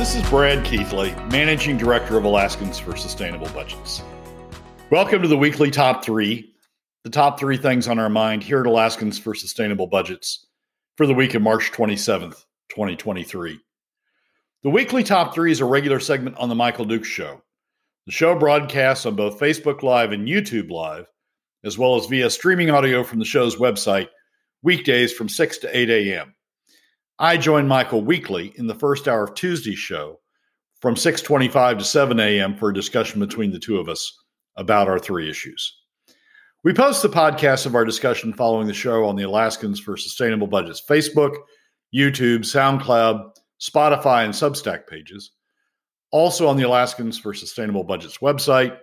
This is Brad Keithley, Managing Director of Alaskans for Sustainable Budgets. Welcome to the Weekly Top 3, the top three things on our mind here at Alaskans for Sustainable Budgets for the week of March 27th, 2023. The Weekly Top 3 is a regular segment on The Michael Dukes Show. The show broadcasts on both Facebook Live and YouTube Live, as well as via streaming audio from the show's website, weekdays from 6 to 8 a.m. I join Michael weekly in the first hour of Tuesday's show from 6:25 to 7 a.m. for a discussion between the two of us about our three issues. We post the podcast of our discussion following the show on the Alaskans for Sustainable Budgets Facebook, YouTube, SoundCloud, Spotify, and Substack pages, also on the Alaskans for Sustainable Budgets website,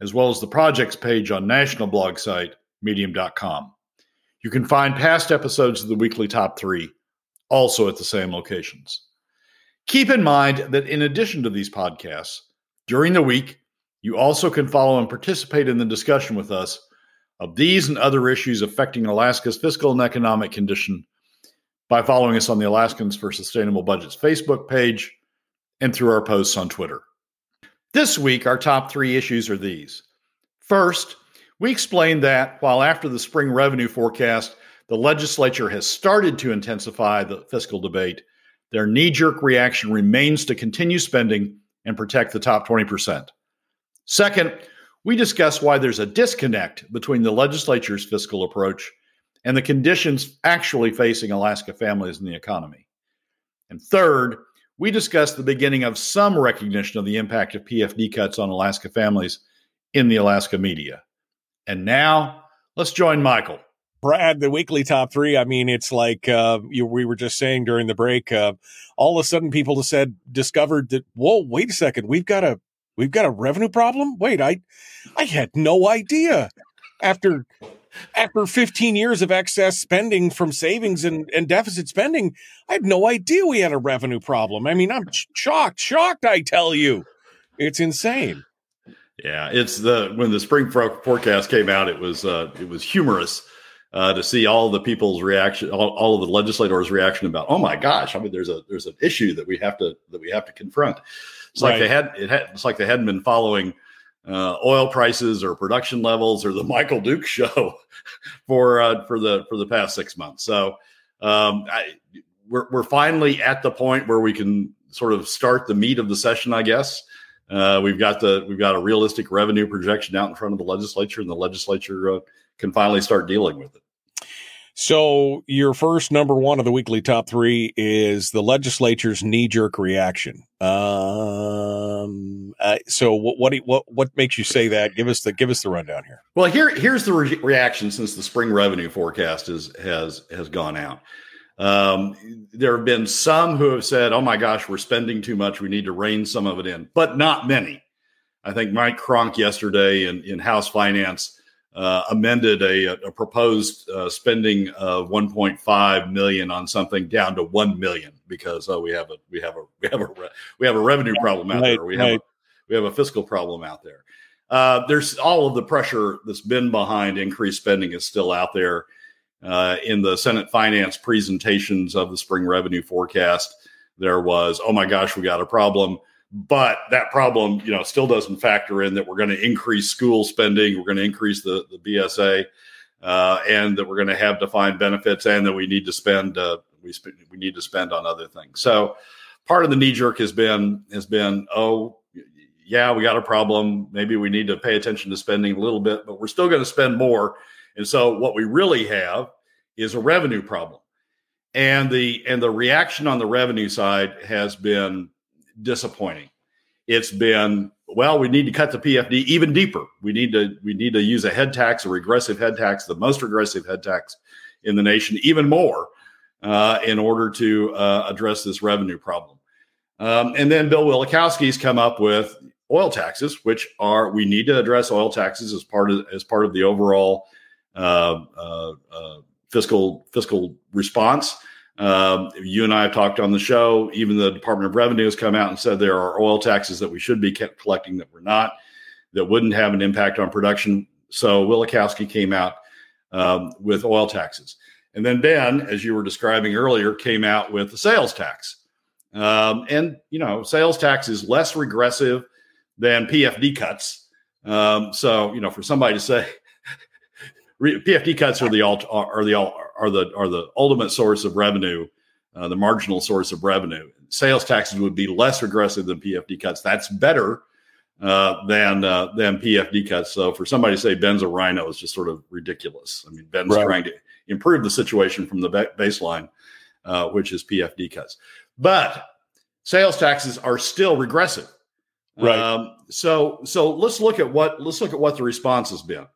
as well as the projects page on national blog site, Medium.com. You can find past episodes of the Weekly Top 3 also at the same locations. Keep in mind that in addition to these podcasts, during the week, you also can follow and participate in the discussion with us of these and other issues affecting Alaska's fiscal and economic condition by following us on the Alaskans for Sustainable Budgets Facebook page and through our posts on Twitter. This week, our top three issues are these. First, we explained that while after the spring revenue forecast, the legislature has started to intensify the fiscal debate, their knee-jerk reaction remains to continue spending and protect the top 20%. Second, we discuss why there's a disconnect between the legislature's fiscal approach and the conditions actually facing Alaska families and the economy. And third, we discussed the beginning of some recognition of the impact of PFD cuts on Alaska families in the Alaska media. And now, let's join Michael. Brad, the weekly top three, I mean, it's like we were just saying during the break, all of a sudden people discovered that, whoa, wait a second, we've got a revenue problem? Wait, I had no idea. After 15 years of excess spending from savings and deficit spending, I had no idea we had a revenue problem. I mean, I'm shocked, I tell you. It's insane. Yeah, it's when the spring forecast came out, it was humorous to see all the people's reaction, all of the legislators' reaction about, oh my gosh, I mean, there's an issue that we have to confront. It's right. It's like they hadn't been following oil prices or production levels or the Michael Duke show for the past 6 months. So we're finally at the point where we can sort of start the meat of the session, I guess. We've got a realistic revenue projection out in front of the legislature, and the legislature can finally start dealing with it. So your first number one of the weekly top three is the legislature's knee-jerk reaction. So what makes you say that? Give us the rundown here. Well, here's the reaction since the spring revenue forecast has gone out. There have been some who have said, "Oh my gosh, we're spending too much. We need to rein some of it in," but not many. I think Mike Kronk yesterday in House Finance amended a proposed spending of $1.5 million on something down to $1 million because we have a revenue problem out there. We have a fiscal problem out there. There's all of the pressure that's been behind increased spending is still out there. In the Senate Finance presentations of the spring revenue forecast, there was, oh my gosh, we got a problem. But that problem, still doesn't factor in that we're going to increase school spending, we're going to increase the BSA, and that we're going to have defined benefits, and that we need to spend spend on other things. So, part of the knee jerk has been, oh yeah, we got a problem. Maybe we need to pay attention to spending a little bit, but we're still going to spend more. And so, what we really have is a revenue problem, and the reaction on the revenue side has been disappointing. It's been, well, we need to cut the PFD even deeper. We need to use a head tax, a regressive head tax, the most regressive head tax in the nation, even more in order to address this revenue problem. And then Bill Wielechowski's come up with oil taxes, we need to address oil taxes as part of the overall fiscal response. You and I have talked on the show, even the Department of Revenue has come out and said there are oil taxes that we should be collecting that we're not, that wouldn't have an impact on production. So Wielechowski came out with oil taxes. And then Ben, as you were describing earlier, came out with the sales tax. And, you know, sales tax is less regressive than PFD cuts. So, you know, for somebody to say PFD cuts are the ultimate source of revenue, the marginal source of revenue. Sales taxes would be less regressive than PFD cuts. That's better than PFD cuts. So for somebody to say Ben's a rhino is just sort of ridiculous. I mean, Ben's trying to improve the situation from the baseline, which is PFD cuts. But sales taxes are still regressive. Right. So let's look at what the response has been.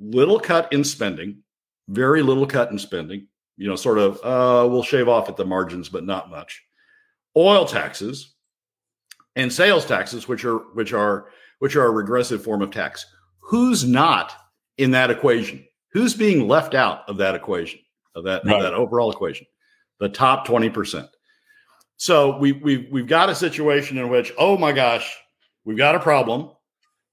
Little cut in spending, very little cut in spending, you know, sort of, we'll shave off at the margins, but not much. Oil taxes and sales taxes, which are a regressive form of tax. Who's not in that equation? Who's being left out of that equation, of that overall equation? The top 20%. So we've got a situation in which, oh my gosh, we've got a problem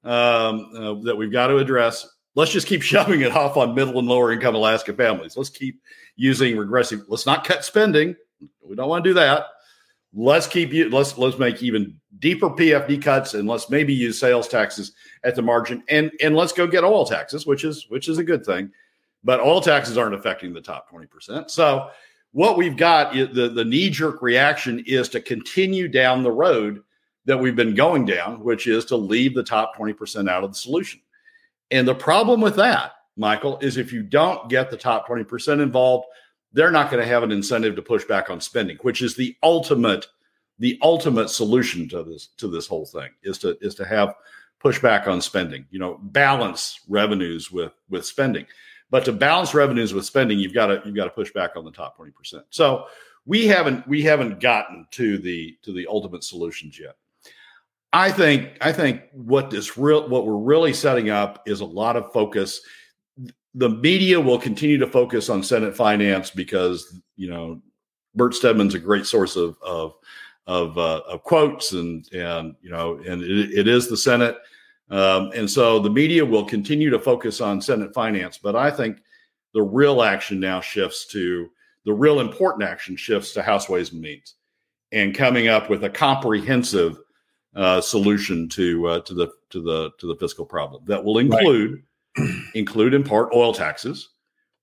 that we've got to address. Let's just keep shoving it off on middle and lower income Alaska families. Let's keep using regressive. Let's not cut spending. We don't want to do that. Let's make even deeper PFD cuts, and let's maybe use sales taxes at the margin, and let's go get oil taxes, which is a good thing. But oil taxes aren't affecting the top 20%. So what we've got is the knee-jerk reaction is to continue down the road that we've been going down, which is to leave the top 20% out of the solution. And the problem with that, Michael, is if you don't get the top 20% involved, they're not going to have an incentive to push back on spending, which is the ultimate solution to this whole thing, is to have pushback on spending. You know, balance revenues with spending. But to balance revenues with spending, you've got to push back on the top 20%. So we haven't gotten to the ultimate solutions yet. I think what we're really setting up is a lot of focus. The media will continue to focus on Senate Finance because, you know, Bert Stedman's a great source of quotes and you know, and it is the Senate, and so the media will continue to focus on Senate Finance. But I think the real action now shifts to the real important action shifts to House Ways and Means, and coming up with a comprehensive solution to the fiscal problem that will include in part oil taxes,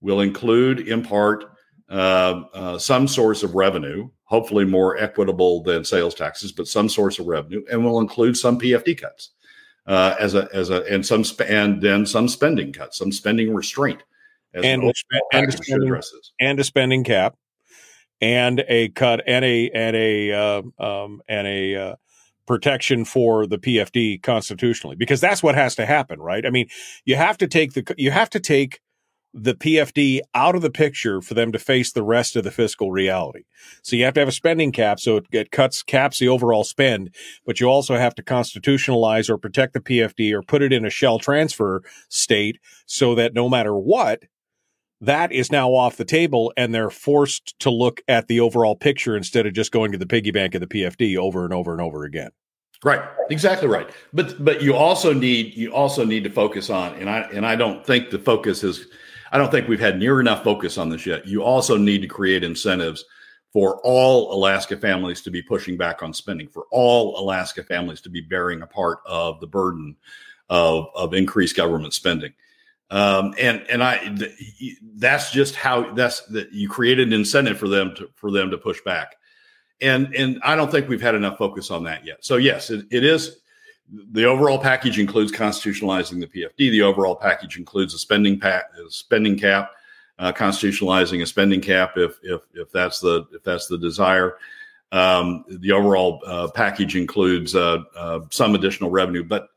will include in part some source of revenue, hopefully more equitable than sales taxes, but some source of revenue, and will include some PFD cuts and then some spending cuts, some spending restraint, and a spending cap, and a cut and a protection for the PFD constitutionally, because that's what has to happen, right? I mean, you have to take the PFD out of the picture for them to face the rest of the fiscal reality. So you have to have a spending cap, so it caps the overall spend, but you also have to constitutionalize or protect the PFD or put it in a shell transfer state so that no matter what, that is now off the table, and they're forced to look at the overall picture instead of just going to the piggy bank of the PFD over and over and over again. Right, exactly right. But you also need to focus on, I don't think we've had near enough focus on this yet. You also need to create incentives for all Alaska families to be pushing back on spending, for all Alaska families to be bearing a part of the burden of increased government spending. That's you create an incentive for them to push back. And I don't think we've had enough focus on that yet. So yes, it is. The overall package includes constitutionalizing the PFD. The overall package includes a spending cap, constitutionalizing a spending cap if that's the desire. The overall package includes some additional revenue, but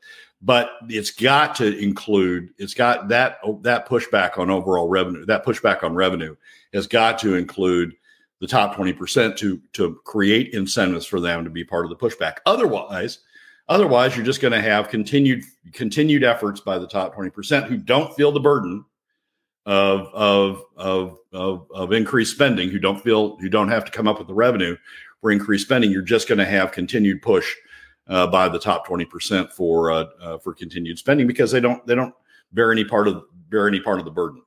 it's got to include, it's got that pushback on overall revenue, that pushback on revenue has got to include the top 20% to create incentives for them to be part of the pushback. Otherwise you're just going to have continued efforts by the top 20% who don't feel the burden of increased spending, who don't have to come up with the revenue for increased spending. You're just going to have continued push by the top 20% for continued spending because they don't bear any part of the burden.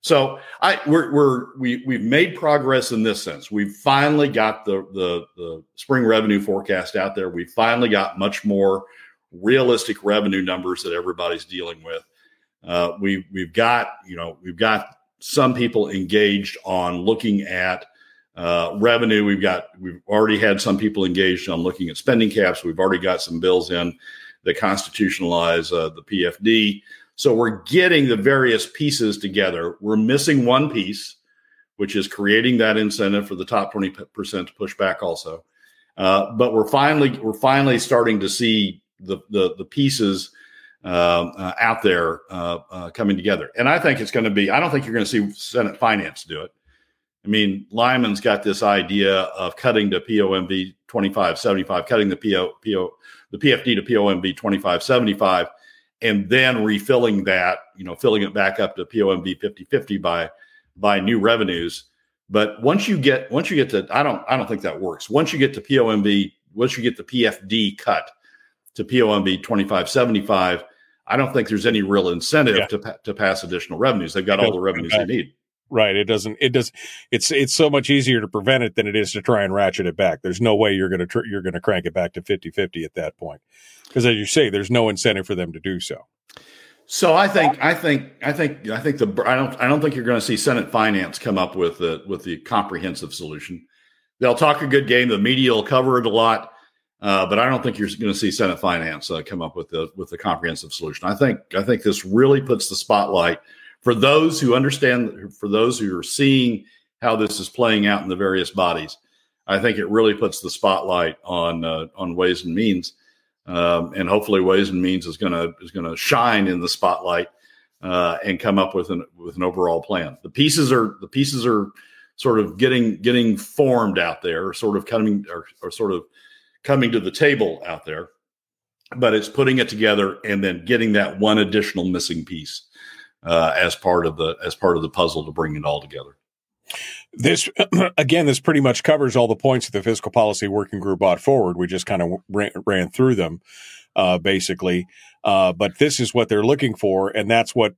So we've made progress in this sense. We've finally got the spring revenue forecast out there. We finally got much more realistic revenue numbers that everybody's dealing with. We've got some people engaged on looking at revenue. We've already had some people engaged on looking at spending caps. We've already got some bills in that constitutionalize the PFD. So we're getting the various pieces together. We're missing one piece, which is creating that incentive for the top 20% to push back also. But we're finally starting to see the pieces out there coming together. And I think it's going to be, I don't think you're going to see Senate Finance do it. I mean, Lyman's got this idea of cutting to POMV 2575, cutting the PFD to POMV 2575. And then refilling that, filling it back up to POMV 50/50 by new revenues. But once you get to, I don't think that works. Once you get the PFD cut to POMV 2575, I don't think there's any real incentive to pass additional revenues. They've got all the revenues they need. Right. It's so much easier to prevent it than it is to try and ratchet it back. There's no way you're going to crank it back to 50/50 at that point. Because as you say, there's no incentive for them to do so. So I don't think you're going to see Senate Finance come up with the comprehensive solution. They'll talk a good game. The media will cover it a lot. But I don't think you're going to see Senate Finance come up with the comprehensive solution. I think this really puts the spotlight for those who understand, for those who are seeing how this is playing out in the various bodies. I think it really puts the spotlight on Ways and Means, and hopefully Ways and Means is going to shine in the spotlight and come up with an overall plan. The pieces are sort of getting formed out there, sort of coming to the table out there, but it's putting it together and then getting that one additional missing piece as part of the puzzle to bring it all together. This, again, this pretty much covers all the points that the Fiscal Policy Working Group brought forward. We just kind of ran through them, basically. But this is what they're looking for, and that's what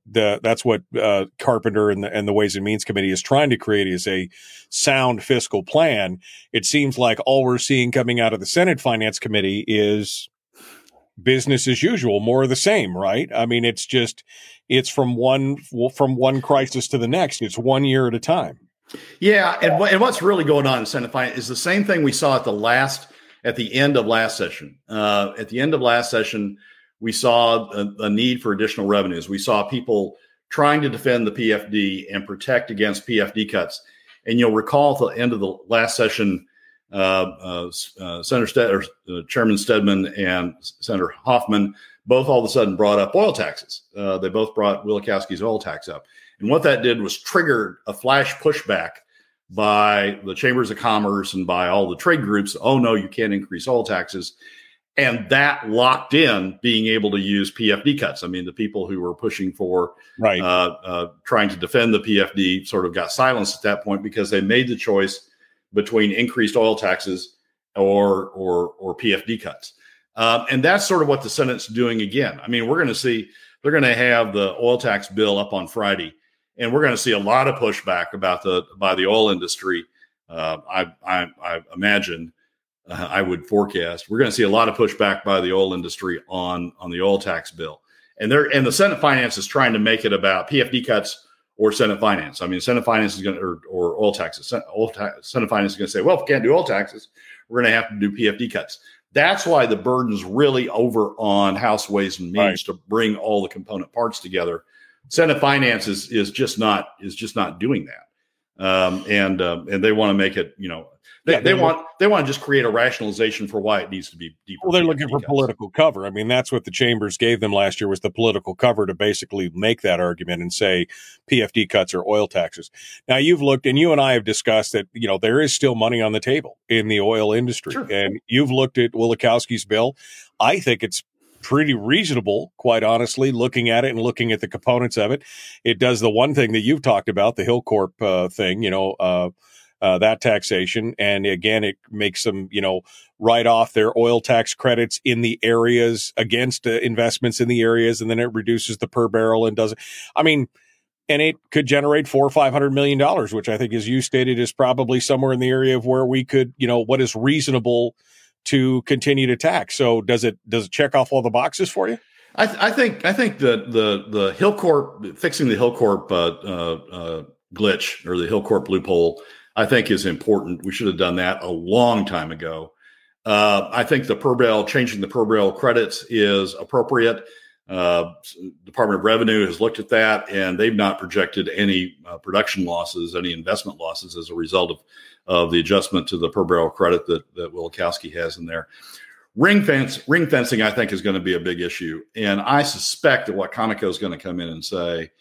Carpenter and the Ways and Means Committee is trying to create is a sound fiscal plan. It seems like all we're seeing coming out of the Senate Finance Committee is business as usual, more of the same, right? I mean, it's just, it's from one crisis to the next. It's 1 year at a time. Yeah. And what's really going on in Senate Finance is the same thing we saw at the end of last session. At the end of last session, we saw a need for additional revenues. We saw people trying to defend the PFD and protect against PFD cuts. And you'll recall at the end of the last session, Chairman Stedman and Senator Hoffman both all of a sudden brought up oil taxes. They both brought Wielechowski's oil tax up. And what that did was triggered a flash pushback by the chambers of commerce and by all the trade groups. Oh, no, you can't increase oil taxes. And that locked in being able to use PFD cuts. I mean, the people who were pushing for trying to defend the PFD sort of got silenced at that point because they made the choice between increased oil taxes or PFD cuts. And that's sort of what the Senate's doing again. I mean, we're going to see, they're going to have the oil tax bill up on Friday, and we're going to see a lot of pushback by the oil industry. I imagine, I would forecast, we're going to see a lot of pushback by the oil industry on the oil tax bill. And the Senate Finance is trying to make it about PFD cuts or Senate Finance. I mean, Senate Finance is going to, or oil taxes. Senate Finance is going to say, well, if we can't do oil taxes, we're going to have to do PFD cuts. That's why the burden's really over on House Ways and Means to bring all the component parts together. Senate Finance is just not doing that, and they want to make it. They want to just create a rationalization for why it needs to be deeper. Well, they're looking for political cover. I mean, that's what the chambers gave them last year was the political cover to basically make that argument and say PFD cuts or oil taxes. Now, you've looked, and you and I have discussed that, there is still money on the table in the oil industry. Sure. And you've looked at Wielechowski's bill. I think it's pretty reasonable, quite honestly, looking at it and looking at the components of it. It does the one thing that you've talked about, the Hillcorp thing, that taxation. And again, it makes them, write off their oil tax credits in the areas against investments in the areas. And then it reduces the per barrel and does it. I mean, and it could generate $400 or $500 million, which I think, as you stated, is probably somewhere in the area of where we could, you know, what is reasonable to continue to tax. So does it check off all the boxes for you? I think the Hillcorp, fixing the Hillcorp glitch or the Hillcorp loophole, I think is important. We should have done that a long time ago. I think the per barrel, changing the per barrel credits is appropriate. Department of Revenue has looked at that, and they've not projected any production losses, any investment losses as a result of the adjustment to the per barrel credit that Wielechowski has in there. Ring fencing, I think, is going to be a big issue. And I suspect that what Conoco is going to come in and say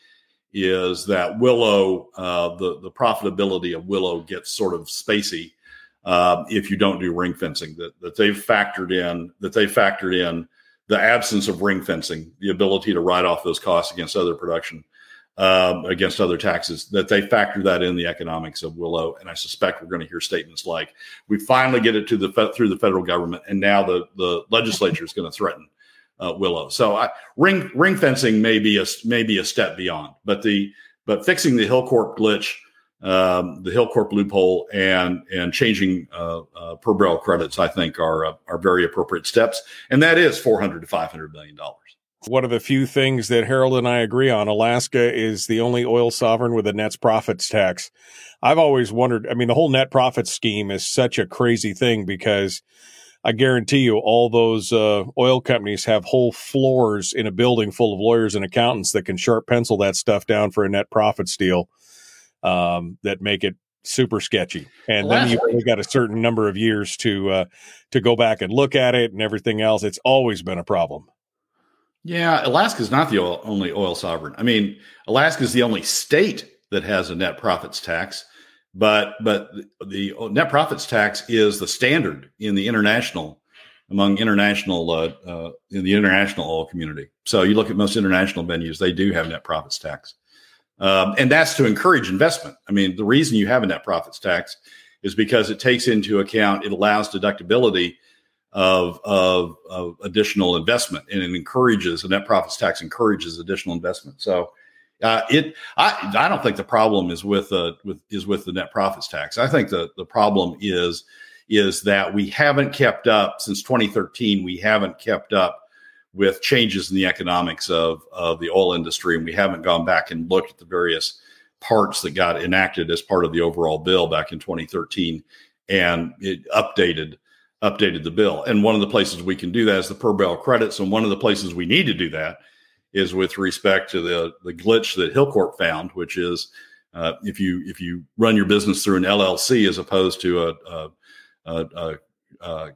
is that Willow, the profitability of Willow gets sort of spacey if you don't do ring fencing, that they've factored in the absence of ring fencing, the ability to write off those costs against other production, against other taxes, that they factor that in the economics of Willow. And I suspect we're going to hear statements like, we finally get it through the federal government, and now the legislature is going to threaten Willow. So ring fencing may be a step beyond, but fixing the Hillcorp glitch, the Hillcorp loophole, and changing per barrel credits, I think, are very appropriate steps, and that is $400 to $500 million. One of the few things that Harold and I agree on: Alaska is the only oil sovereign with a net profits tax. I've always wondered. I mean, the whole net profits scheme is such a crazy thing, because I guarantee you all those oil companies have whole floors in a building full of lawyers and accountants that can sharp pencil that stuff down for a net profits deal. That make it super sketchy, and then you've really got a certain number of years to go back and look at it and everything else. It's always been a problem. Yeah, Alaska is not the only oil sovereign. I mean, Alaska is the only state that has a net profits tax, but the net profits tax is the standard in the international oil community. So you look at most international venues; they do have net profits tax. And that's to encourage investment. I mean, the reason you have a net profits tax is because it takes into account, it allows deductibility of additional investment, and it encourages, a net profits tax encourages additional investment. So I don't think the problem is with the net profits tax. I think the problem is that we haven't kept up since 2013. We haven't kept up with changes in the economics of the oil industry. And we haven't gone back and looked at the various parts that got enacted as part of the overall bill back in 2013. And it updated the bill. And one of the places we can do that is the per barrel credits. And one of the places we need to do that is with respect to the glitch that Hillcorp found, which is if you run your business through an LLC as opposed to a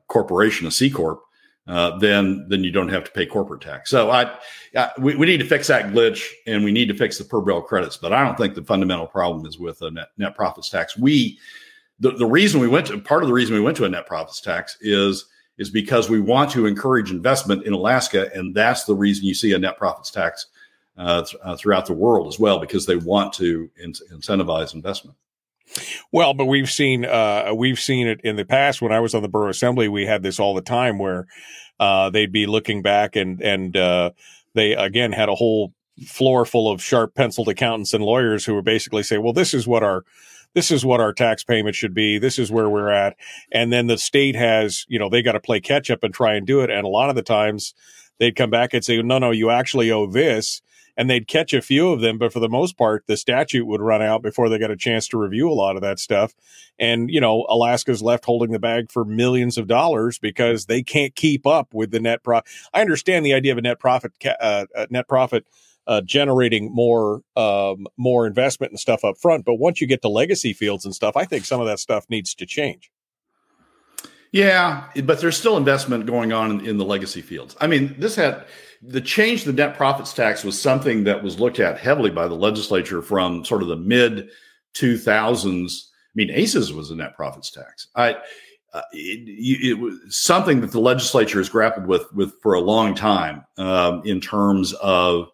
corporation, a C Corp, then you don't have to pay corporate tax. So we need to fix that glitch, and we need to fix the per barrel credits. But I don't think the fundamental problem is with a net profits tax. The reason we went to a net profits tax is because we want to encourage investment in Alaska, and that's the reason you see a net profits tax throughout the world as well, because they want to incentivize investment. Well, but we've seen it in the past. When I was on the Borough Assembly, we had this all the time, where they'd be looking back, and they again had a whole floor full of sharp penciled accountants and lawyers who would basically say, "Well, this is what our tax payment should be. This is where we're at." And then the state has, you know, they got to play catch up and try and do it. And a lot of the times they'd come back and say, "No, you actually owe this." And they'd catch a few of them, but for the most part, the statute would run out before they got a chance to review a lot of that stuff. And, you know, Alaska's left holding the bag for millions of dollars because they can't keep up with the net profit. I understand the idea of a net profit generating more investment and stuff up front. But once you get to legacy fields and stuff, I think some of that stuff needs to change. Yeah, but there's still investment going on in the legacy fields. I mean, the change to the net profits tax was something that was looked at heavily by the legislature from sort of the mid-2000s. I mean, ACES was a net profits tax. It was something that the legislature has grappled with for a long time in terms of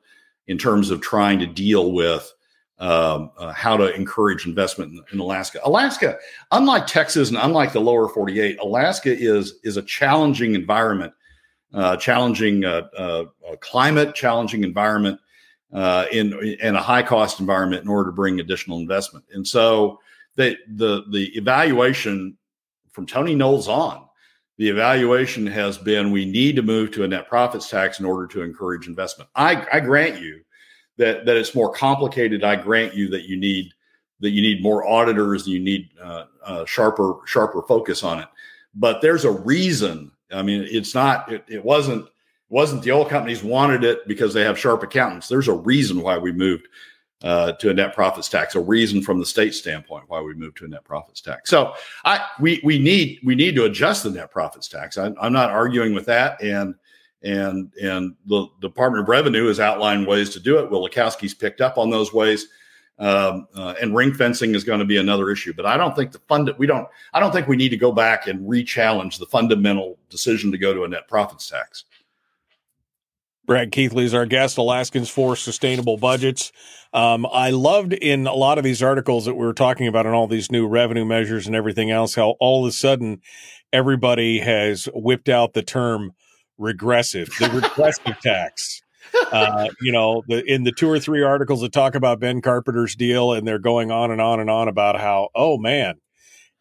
trying to deal with how to encourage investment in Alaska. Alaska, unlike Texas and unlike the lower 48, Alaska is a challenging environment, challenging climate, challenging environment, in a high cost environment in order to bring additional investment. And so the evaluation from Tony Knowles on, the evaluation has been, we need to move to a net profits tax in order to encourage investment. I grant you that it's more complicated. I grant you that you need more auditors, you need sharper focus on it. But there's a reason. I mean, it wasn't the oil companies wanted it because they have sharp accountants. There's a reason why we moved to a net profits tax, a reason from the state standpoint why we moved to a net profits tax. So we need to adjust the net profits tax. I'm not arguing with that. And the Department of Revenue has outlined ways to do it. Wielechowski's picked up on those ways. And ring fencing is going to be another issue, but I don't think I don't think we need to go back and re-challenge the fundamental decision to go to a net profits tax. Brad Keithley is our guest, Alaskans for Sustainable Budgets. I loved in a lot of these articles that we were talking about and all these new revenue measures and everything else, how all of a sudden everybody has whipped out the term regressive, the regressive tax. In the two or three articles that talk about Ben Carpenter's deal, and they're going on and on and on about how, oh man,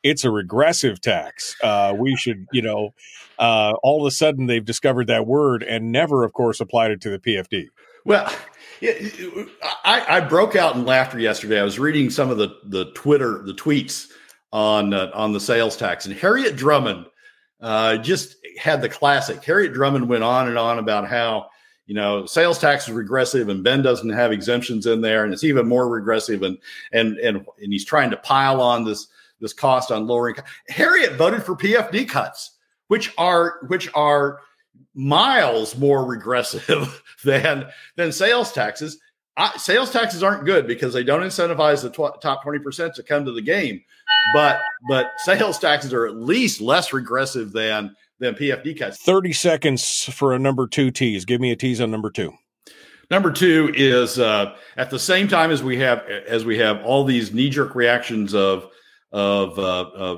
it's a regressive tax. We should, all of a sudden they've discovered that word and never, of course, applied it to the PFD. Well, I broke out in laughter yesterday. I was reading some of the tweets on the sales tax, and Harriet Drummond just had the classic. Harriet Drummond went on and on about how, sales tax is regressive and Ben doesn't have exemptions in there, and it's even more regressive. And he's trying to pile on this cost on lower income. Harriet voted for PFD cuts, which are miles more regressive than sales taxes. Sales taxes aren't good because they don't incentivize the top 20% to come to the game, but sales taxes are at least less regressive than PFD cuts. 30 seconds for a number two tease. Give me a tease on number two. Number two is at the same time as we have all these knee-jerk reactions of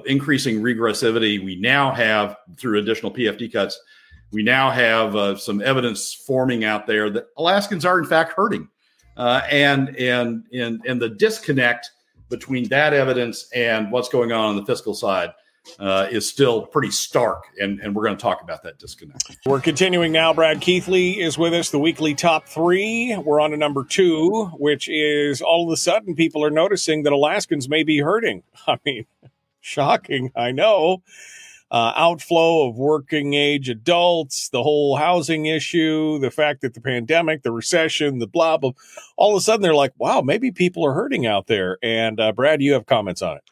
increasing regressivity, we now have, through additional PFD cuts, we now have some evidence forming out there that Alaskans are in fact hurting, and the disconnect between that evidence and what's going on the fiscal side is still pretty stark, and we're going to talk about that disconnect. We're continuing now. Brad Keithley is with us, the weekly top three. We're on to number two, which is all of a sudden people are noticing that Alaskans may be hurting. I mean, shocking, I know. Outflow of working age adults, the whole housing issue, the fact that the pandemic, the recession, the blah, blah. All of a sudden they're like, wow, maybe people are hurting out there. And Brad, you have comments on it.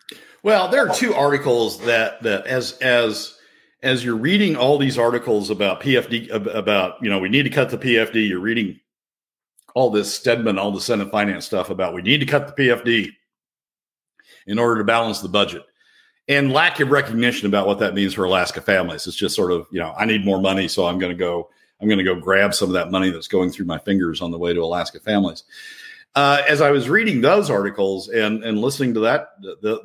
Well, there are two articles that as you're reading all these articles about PFD, about, we need to cut the PFD. You're reading all this Stedman, all the Senate finance stuff about we need to cut the PFD in order to balance the budget. And lack of recognition about what that means for Alaska families. It's just sort of, I need more money, so I'm going to go grab some of that money that's going through my fingers on the way to Alaska families. As I was reading those articles and listening to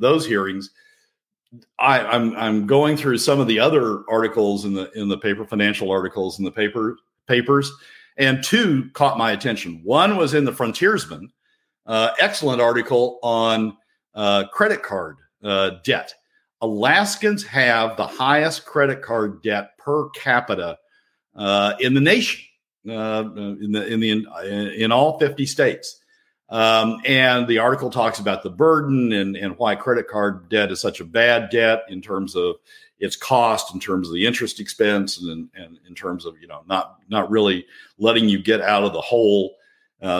those hearings, I'm going through some of the other articles in the paper, financial articles in the papers, and two caught my attention. One was in the Frontiersman, excellent article on credit card debt. Alaskans have the highest credit card debt per capita in the nation, in all 50 states. And the article talks about the burden and why credit card debt is such a bad debt in terms of its cost, in terms of the interest expense, and in terms of not really letting you get out of the hole.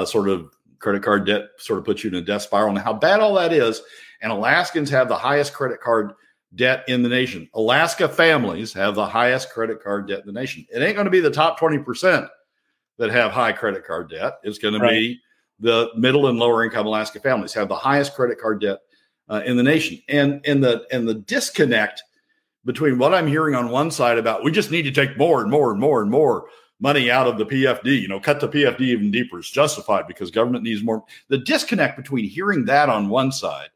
Sort of credit card debt sort of puts you in a death spiral, and how bad all that is. And Alaskans have the highest credit card debt in the nation. Alaska families have the highest credit card debt in the nation. It ain't going to be the top 20% that have high credit card debt. It's going to be the middle and lower income Alaska families have the highest credit card debt in the nation. And the disconnect between what I'm hearing on one side about we just need to take more and more and more and more money out of the PFD, cut the PFD even deeper. It's justified because government needs more. The disconnect between hearing that on one side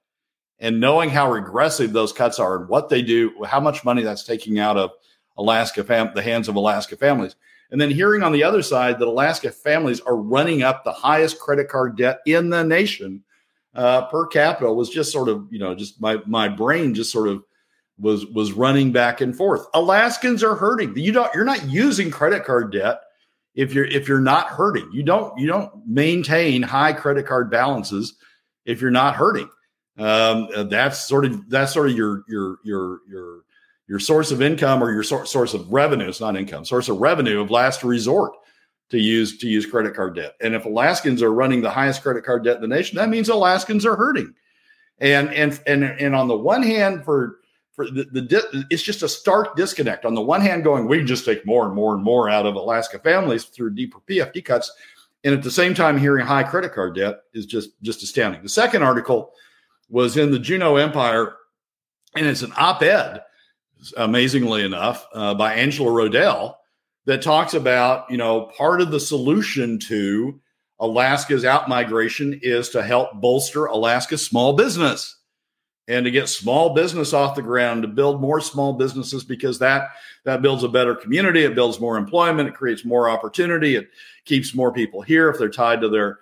and knowing how regressive those cuts are and what they do, how much money that's taking out of the hands of Alaska families, And then hearing on the other side that Alaska families are running up the highest credit card debt in the nation per capita was just sort of, you know, just my brain just sort of was running back and forth. Alaskans are hurting. You're not using credit card debt if you're not hurting. You don't maintain high credit card balances if you're not hurting. That's sort of your source of income or your source of revenue. It's not income, source of revenue of last resort to use credit card debt. And if Alaskans are running the highest credit card debt in the nation, that means Alaskans are hurting. And on the one hand, it's just a stark disconnect. On the one hand, going, we can just take more and more and more out of Alaska families through deeper PFD cuts. And at the same time, hearing high credit card debt is just astounding. The second article was in the Juneau Empire, and it's an op-ed, amazingly enough, by Angela Rodell, that talks about, you know, part of the solution to Alaska's outmigration is to help bolster Alaska's small business and to get small business off the ground, to build more small businesses, because that builds a better community, it builds more employment, it creates more opportunity, it keeps more people here if they're tied to their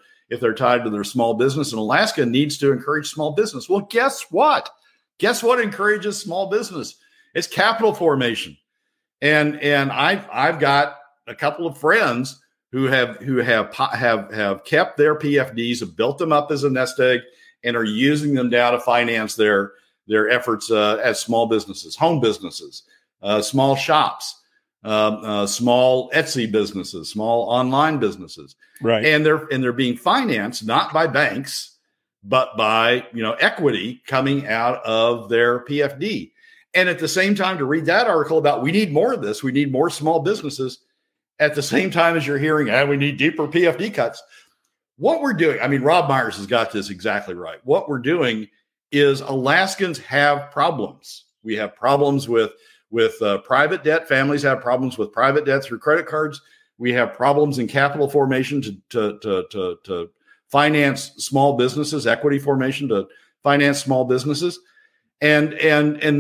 small business. And Alaska needs to encourage small business. Well, guess what? Guess what encourages small business? It's capital formation. And I've got a couple of friends who have kept their PFDs, have built them up as a nest egg, and are using them now to finance their efforts as small businesses, home businesses, small shops, small Etsy businesses, small online businesses. Right. And they're being financed not by banks, but by, you know, equity coming out of their PFD. And at the same time, to read that article about we need more of this, we need more small businesses, at the same time as you're hearing, we need deeper PFD cuts. What we're doing, I mean, Rob Myers has got this exactly right. What we're doing is Alaskans have problems. We have problems with private debt. Families have problems with private debt through credit cards. We have problems in capital formation to finance small businesses, equity formation to finance small businesses. And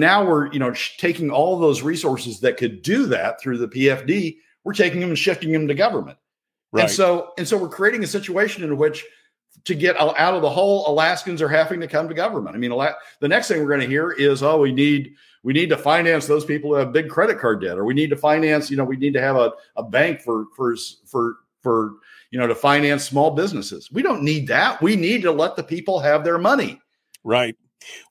now we're, you know, taking all those resources that could do that through the PFD, we're taking them and shifting them to government. Right. And so we're creating a situation in which to get out of the hole, Alaskans are having to come to government. I mean, the next thing we're going to hear is, we need to finance those people who have big credit card debt, or we need to finance, you know, we need to have a bank for you know, to finance small businesses. We don't need that. We need to let the people have their money. Right.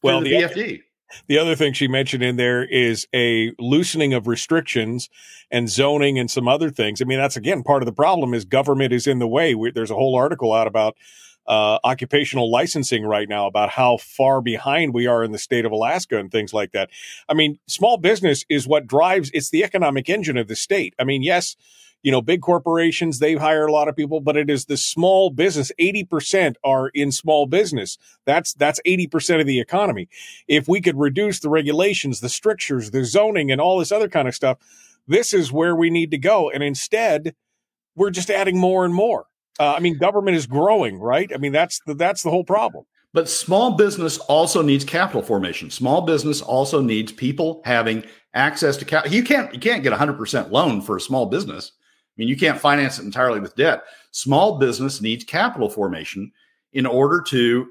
Well, the PFD. The other thing she mentioned in there is a loosening of restrictions and zoning and some other things. I mean, that's, again, part of the problem is government is in the way. There's a whole article out about occupational licensing right now about how far behind we are in the state of Alaska and things like that. I mean, small business is what drives, it's the economic engine of the state. I mean, yes, you know, big corporations, they hire a lot of people, but it is the small business. 80% are in small business. That's 80% of the economy. If we could reduce the regulations, the strictures, the zoning, and all this other kind of stuff, this is where we need to go. And instead, we're just adding more and more. I mean, government is growing, right? I mean, that's the whole problem. But small business also needs capital formation. Small business also needs people having access to capital. You can't get 100% loan for a small business. I mean, you can't finance it entirely with debt. Small business needs capital formation in order to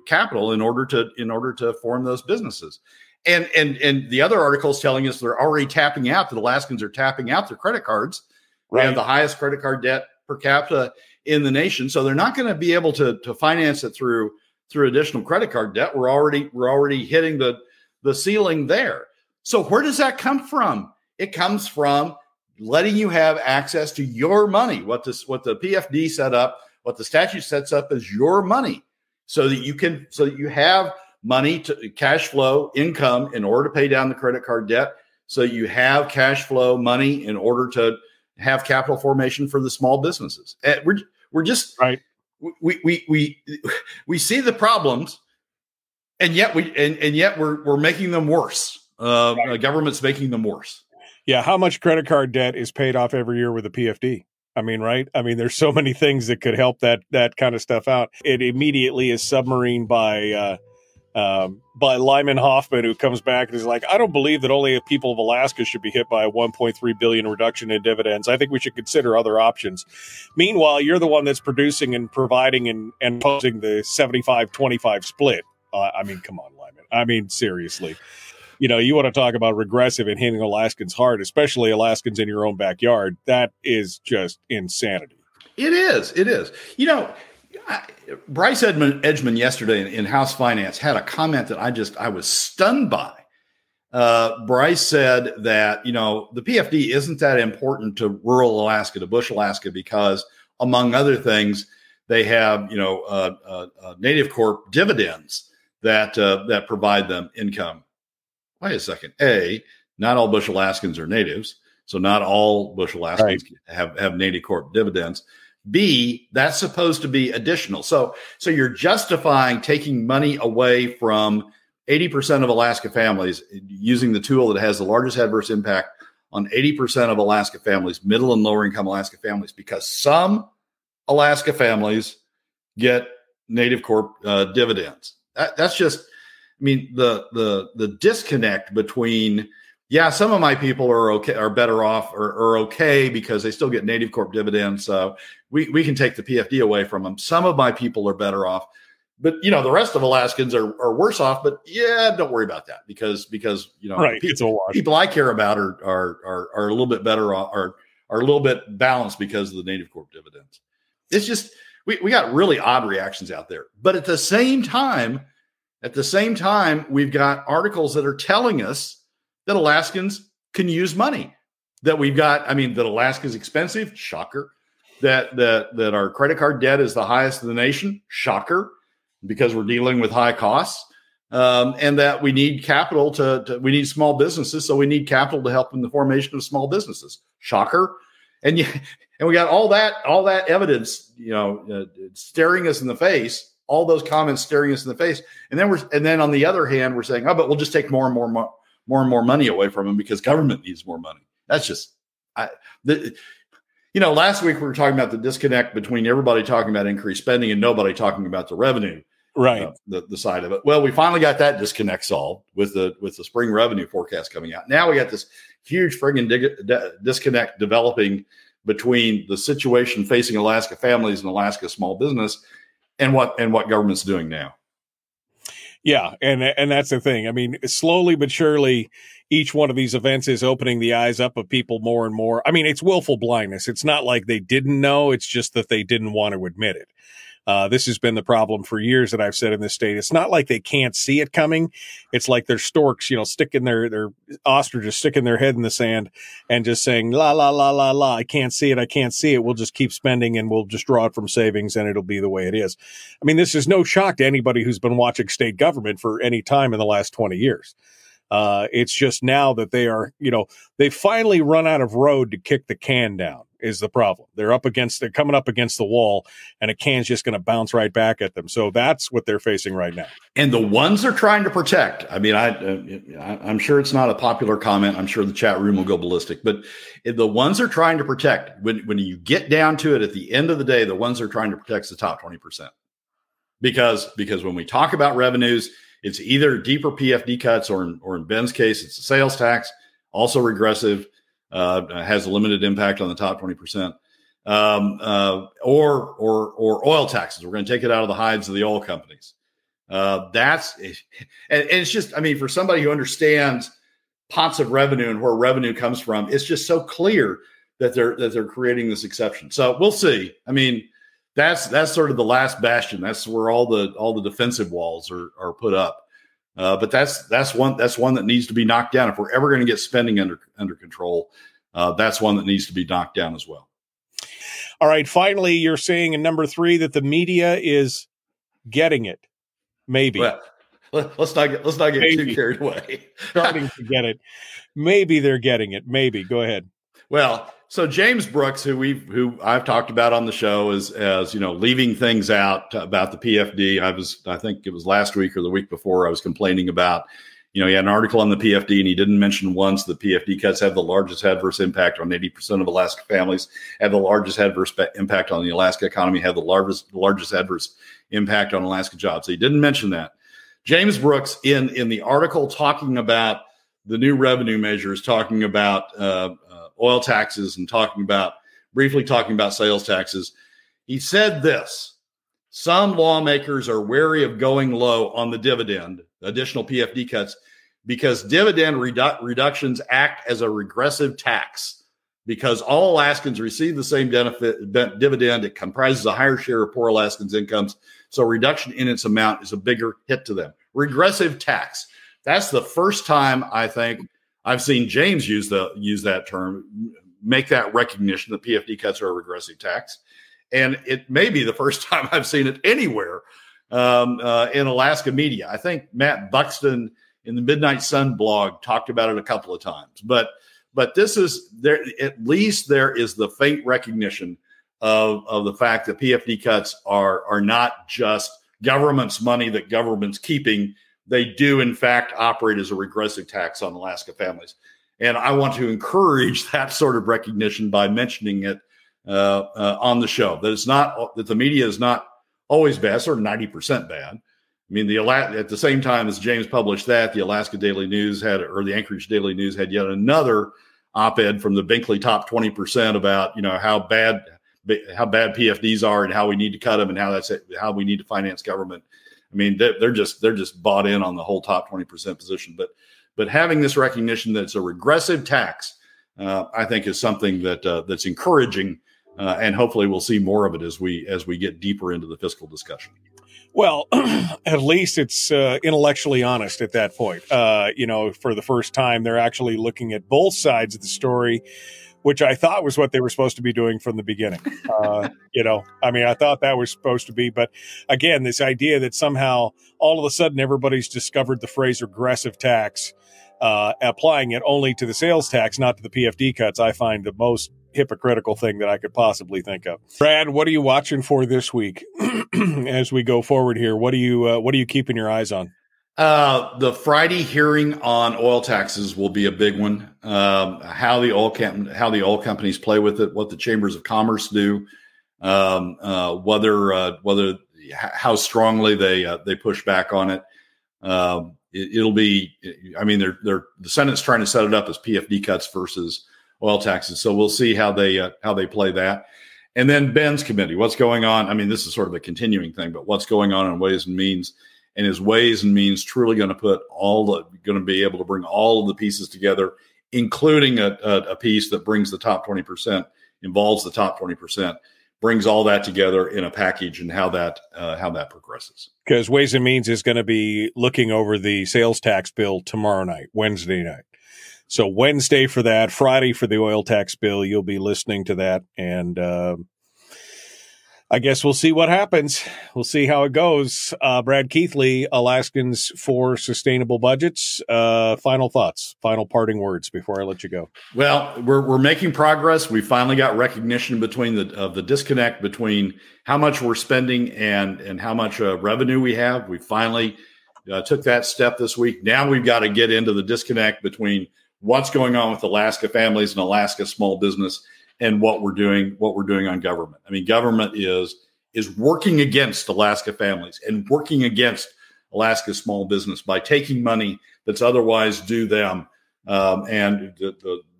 form those businesses. And the other article is telling us they're already tapping out, that Alaskans are tapping out their credit cards. Right. They have the highest credit card debt per capita in the nation. So they're not going to be able to finance it through additional credit card debt. We're already hitting the ceiling there. So where does that come from? It comes from letting you have access to your money, what the PFD set up, what the statute sets up as your money, so that you have money to cash flow income in order to pay down the credit card debt. So you have cash flow money in order to have capital formation for the small businesses. We're just right. We see the problems, and yet we're making them worse. Right. The government's making them worse. Yeah, how much credit card debt is paid off every year with a PFD? I mean, right? I mean, there's so many things that could help that kind of stuff out. It immediately is submarined by by Lyman Hoffman, who comes back and is like, I don't believe that only people of Alaska should be hit by a $1.3 billion reduction in dividends. I think we should consider other options. Meanwhile, you're the one that's producing and providing and posing the 75-25 split. I mean, come on, Lyman. I mean, seriously. You know, you want to talk about regressive and hitting Alaskans hard, especially Alaskans in your own backyard. That is just insanity. It is. It is. You know, Bryce Edgman yesterday in House Finance had a comment that I was stunned by. Bryce said that, you know, the PFD isn't that important to rural Alaska, to Bush Alaska, because among other things, they have, you know, Native Corp dividends that provide them income. Wait a second. A, not all Bush Alaskans are natives. So not all Bush Alaskans have Native Corp dividends. B, that's supposed to be additional. So you're justifying taking money away from 80% of Alaska families using the tool that has the largest adverse impact on 80% of Alaska families, middle and lower income Alaska families, because some Alaska families get Native Corp dividends. That's just, I mean, the disconnect between, yeah, some of my people are okay, are better off, or are okay because they still get Native Corp dividends. So we can take the PFD away from them. Some of my people are better off, but you know the rest of Alaskans are worse off. But yeah, don't worry about that because you know people I care about are a little bit better off, are a little bit balanced because of the Native Corp dividends. It's just we got really odd reactions out there. But at the same time, we've got articles that are telling us that Alaskans can use money, that we've got, I mean, that Alaska's expensive, shocker, that our credit card debt is the highest in the nation, shocker, because we're dealing with high costs, and that we need capital we need small businesses, so we need capital to help in the formation of small businesses, shocker. And we got all that evidence, you know, staring us in the face. All those comments staring us in the face, and then on the other hand, we're saying, oh, but we'll just take more and more money away from them because government needs more money. That's just, you know, last week we were talking about the disconnect between everybody talking about increased spending and nobody talking about the revenue, right? The side of it. Well, we finally got that disconnect solved with the spring revenue forecast coming out. Now we got this huge friggin' disconnect developing between the situation facing Alaska families and Alaska small business and what government's doing now. Yeah, and that's the thing. I mean, slowly but surely, each one of these events is opening the eyes up of people more and more. I mean, it's willful blindness. It's not like they didn't know. It's just that they didn't want to admit it. This has been the problem for years that I've said in this state. It's not like they can't see it coming. It's like they're storks, you know, ostriches sticking their head in the sand and just saying, la, la, la, la, la, I can't see it. We'll just keep spending and we'll just draw it from savings and it'll be the way it is. I mean, this is no shock to anybody who's been watching state government for any time in the last 20 years. It's just now that they are, you know, they finally run out of road to kick the can down is the problem. They're coming up against the wall, and a can's just going to bounce right back at them. So that's what they're facing right now. And the ones they're trying to protect. I mean, I'm sure it's not a popular comment. I'm sure the chat room will go ballistic, but the ones they're trying to protect, when you get down to it, at the end of the day, the ones they're trying to protect is the top 20%. Because when we talk about revenues, it's either deeper PFD cuts or in Ben's case, it's the sales tax, also regressive, has a limited impact on the top 20%, or oil taxes. We're going to take it out of the hides of the oil companies. And it's just, I mean, for somebody who understands pots of revenue and where revenue comes from, it's just so clear that they're creating this exception. So we'll see. I mean, that's sort of the last bastion. That's where all the defensive walls are put up. But that's one that needs to be knocked down. If we're ever going to get spending under control, that's one that needs to be knocked down as well. All right. Finally, you're saying in number 3 that the media is getting it. Maybe. Well, let's not get too carried away. Starting to get it. Maybe they're getting it. Maybe. Go ahead. Well, so James Brooks, who I've talked about on the show as you know, leaving things out about the PFD. I think it was last week or the week before, I was complaining about, you know, he had an article on the PFD and he didn't mention once the PFD cuts have the largest adverse impact on 80% of Alaska families, have the largest adverse impact on the Alaska economy, have the largest adverse impact on Alaska jobs. So he didn't mention that. James Brooks, in the article talking about the new revenue measures, talking about oil taxes and briefly talking about sales taxes, he said this: some lawmakers are wary of going low on the dividend, additional PFD cuts, because dividend reductions act as a regressive tax. Because all Alaskans receive the same dividend, it comprises a higher share of poor Alaskans' incomes, so reduction in its amount is a bigger hit to them. Regressive tax. That's the first time I think I've seen James use that term, make that recognition that PFD cuts are a regressive tax. And it may be the first time I've seen it anywhere in Alaska media. I think Matt Buxton in the Midnight Sun blog talked about it a couple of times, but this is there. At least there is the faint recognition of the fact that PFD cuts are not just government's money that government's keeping. They do, in fact, operate as a regressive tax on Alaska families. And I want to encourage that sort of recognition by mentioning it on the show. That it's not that the media is not always bad, sort of 90% bad. I mean, at the same time as James published that, the Alaska Daily News the Anchorage Daily News had yet another op-ed from the Binkley Top 20% about, you know, how bad PFDs are and how we need to cut them and how we need to finance government. I mean, they're just bought in on the whole Top 20% position. But having this recognition that it's a regressive tax, I think, is something that's encouraging, and hopefully we'll see more of it as we get deeper into the fiscal discussion. Well, at least it's intellectually honest at that point. You know, for the first time, they're actually looking at both sides of the story, which I thought was what they were supposed to be doing from the beginning. You know, I mean, I thought that was supposed to be. But again, this idea that somehow all of a sudden everybody's discovered the phrase regressive tax, applying it only to the sales tax, not to the PFD cuts, I find the most hypocritical thing that I could possibly think of. Brad, what are you watching for this week as we go forward here? What are you keeping your eyes on? The Friday hearing on oil taxes will be a big one. How the oil companies play with it, what the chambers of commerce do, whether how strongly they push back on it. It'll be. I mean, the Senate's trying to set it up as PFD cuts versus oil taxes. So we'll see how they play that. And then Ben's committee, what's going on? I mean, this is sort of a continuing thing, but what's going on in Ways and Means, and is Ways and Means truly going to be able to bring all of the pieces together, including a piece that brings the top 20%, involves the top 20%, brings all that together in a package, and how that progresses. Because Ways and Means is going to be looking over the sales tax bill tomorrow night, Wednesday night. So Wednesday for that, Friday for the oil tax bill. You'll be listening to that, and I guess we'll see what happens. We'll see how it goes. Brad Keithley, Alaskans for Sustainable Budgets. Final thoughts, final parting words before I let you go. Well, we're making progress. We finally got recognition of the disconnect between how much we're spending and how much revenue we have. We finally took that step this week. Now we've got to get into the disconnect between what's going on with Alaska families and Alaska small business, and what we're doing on government. I mean, government is working against Alaska families and working against Alaska small business by taking money that's otherwise due them, and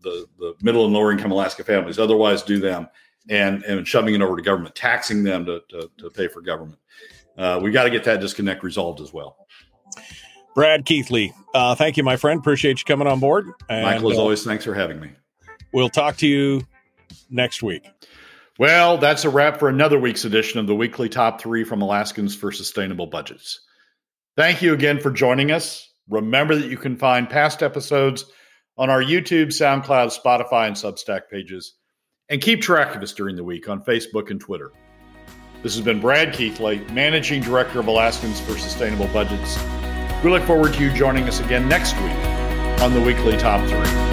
the middle and lower income Alaska families otherwise due them, and shoving it over to government, taxing them to pay for government. We got to get that disconnect resolved as well. Brad Keithley, thank you, my friend. Appreciate you coming on board. And, Michael, as always, thanks for having me. We'll talk to you next week. Well, that's a wrap for another week's edition of the Weekly Top 3 from Alaskans for Sustainable Budgets. Thank you again for joining us. Remember that you can find past episodes on our YouTube, SoundCloud, Spotify, and Substack pages. And keep track of us during the week on Facebook and Twitter. This has been Brad Keithley, Managing Director of Alaskans for Sustainable Budgets. We look forward to you joining us again next week on the Weekly Top 3.